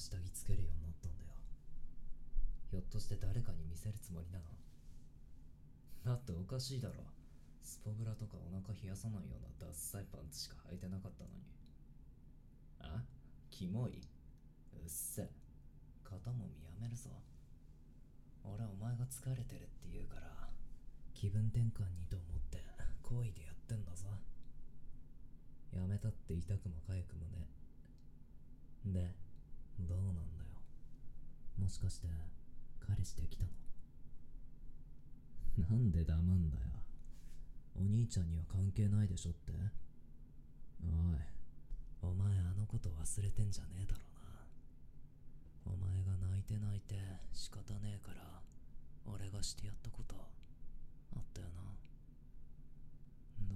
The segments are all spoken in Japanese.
下着つけるようになったんだよ。ひょっとして誰かに見せるつもりなの？だっておかしいだろ。スポブラとかお腹冷やさないようなダッサいパンツしか履いてなかったのに。あ？キモい？うっせ。肩もみやめるぞ。俺はお前が疲れてるって言うから気分転換にと思って好意でやってんだぞ。やめたって痛くも痒くもね。で、どうなんだよ。もしかして彼氏できたの？なんで黙んだよ。お兄ちゃんには関係ないでしょって。おい、お前あのこと忘れてんじゃねえだろうな。お前が泣いて仕方ねえから俺がしてやったことあったよな。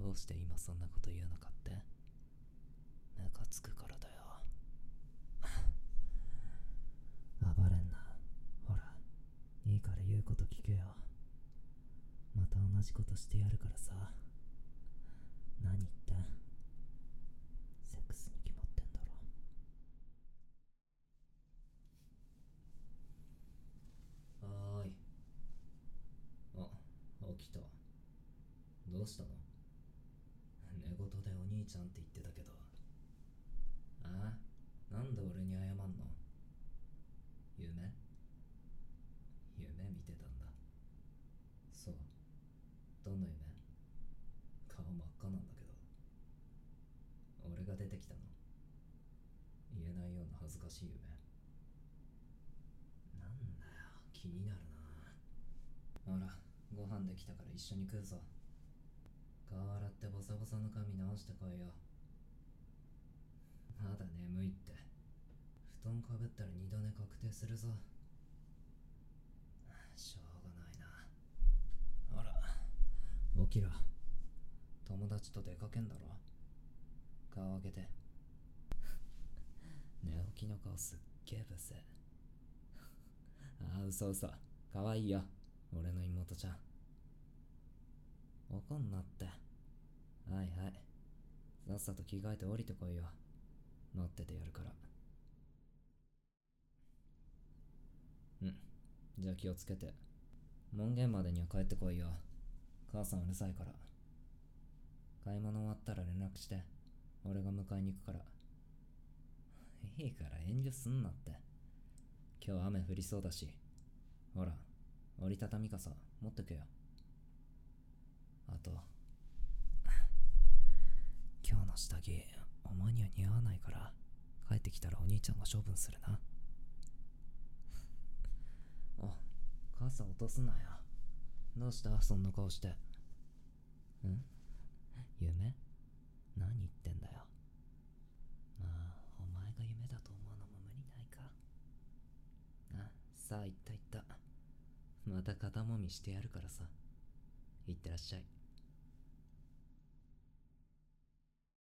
どうして今そんなこと言うのかって？ムカつくからだよ。暴れんな。ほら、いいから言うこと聞けよ。また同じことしてやるからさ。何言ってん？セックスに決まってんだろ。はーい。あ、起きた。どうしたの？寝言でお兄ちゃんって言ってたけど。あ？なんで俺に謝んの？夢見てたんだ。そう、どんな夢？顔真っ赤なんだけど。俺が出てきたの？言えないような恥ずかしい夢なんだよ。気になるな。ほら、ご飯できたから一緒に食うぞ。顔洗ってボサボサの髪直してこいよ。まだ眠いって。布団かぶったら二度寝確定するぞ。しょうがないな。ほら、起きろ。友達と出かけんだろ。顔上げて。寝起きの顔すっげえブセ。ああ、嘘。かわいいよ、俺の妹ちゃん。怒んなって。はい。さっさと着替えて降りてこいよ。待っててやるから。じゃあ気をつけて。門限までには帰ってこいよ。母さんうるさいから。買い物終わったら連絡して。俺が迎えに行くから。いいから遠慮すんなって。今日雨降りそうだし。ほら、折りたたみ傘持ってくよ。あと今日の下着お前には似合わないから、帰ってきたらお兄ちゃんが処分するな。あ、傘落とすなよ。どうしたそんな顔して。夢？何言ってんだよ。まあお前が夢だと思うのも無理ないか。あ、さあ行った。また肩もみしてやるからさ。行ってらっしゃい。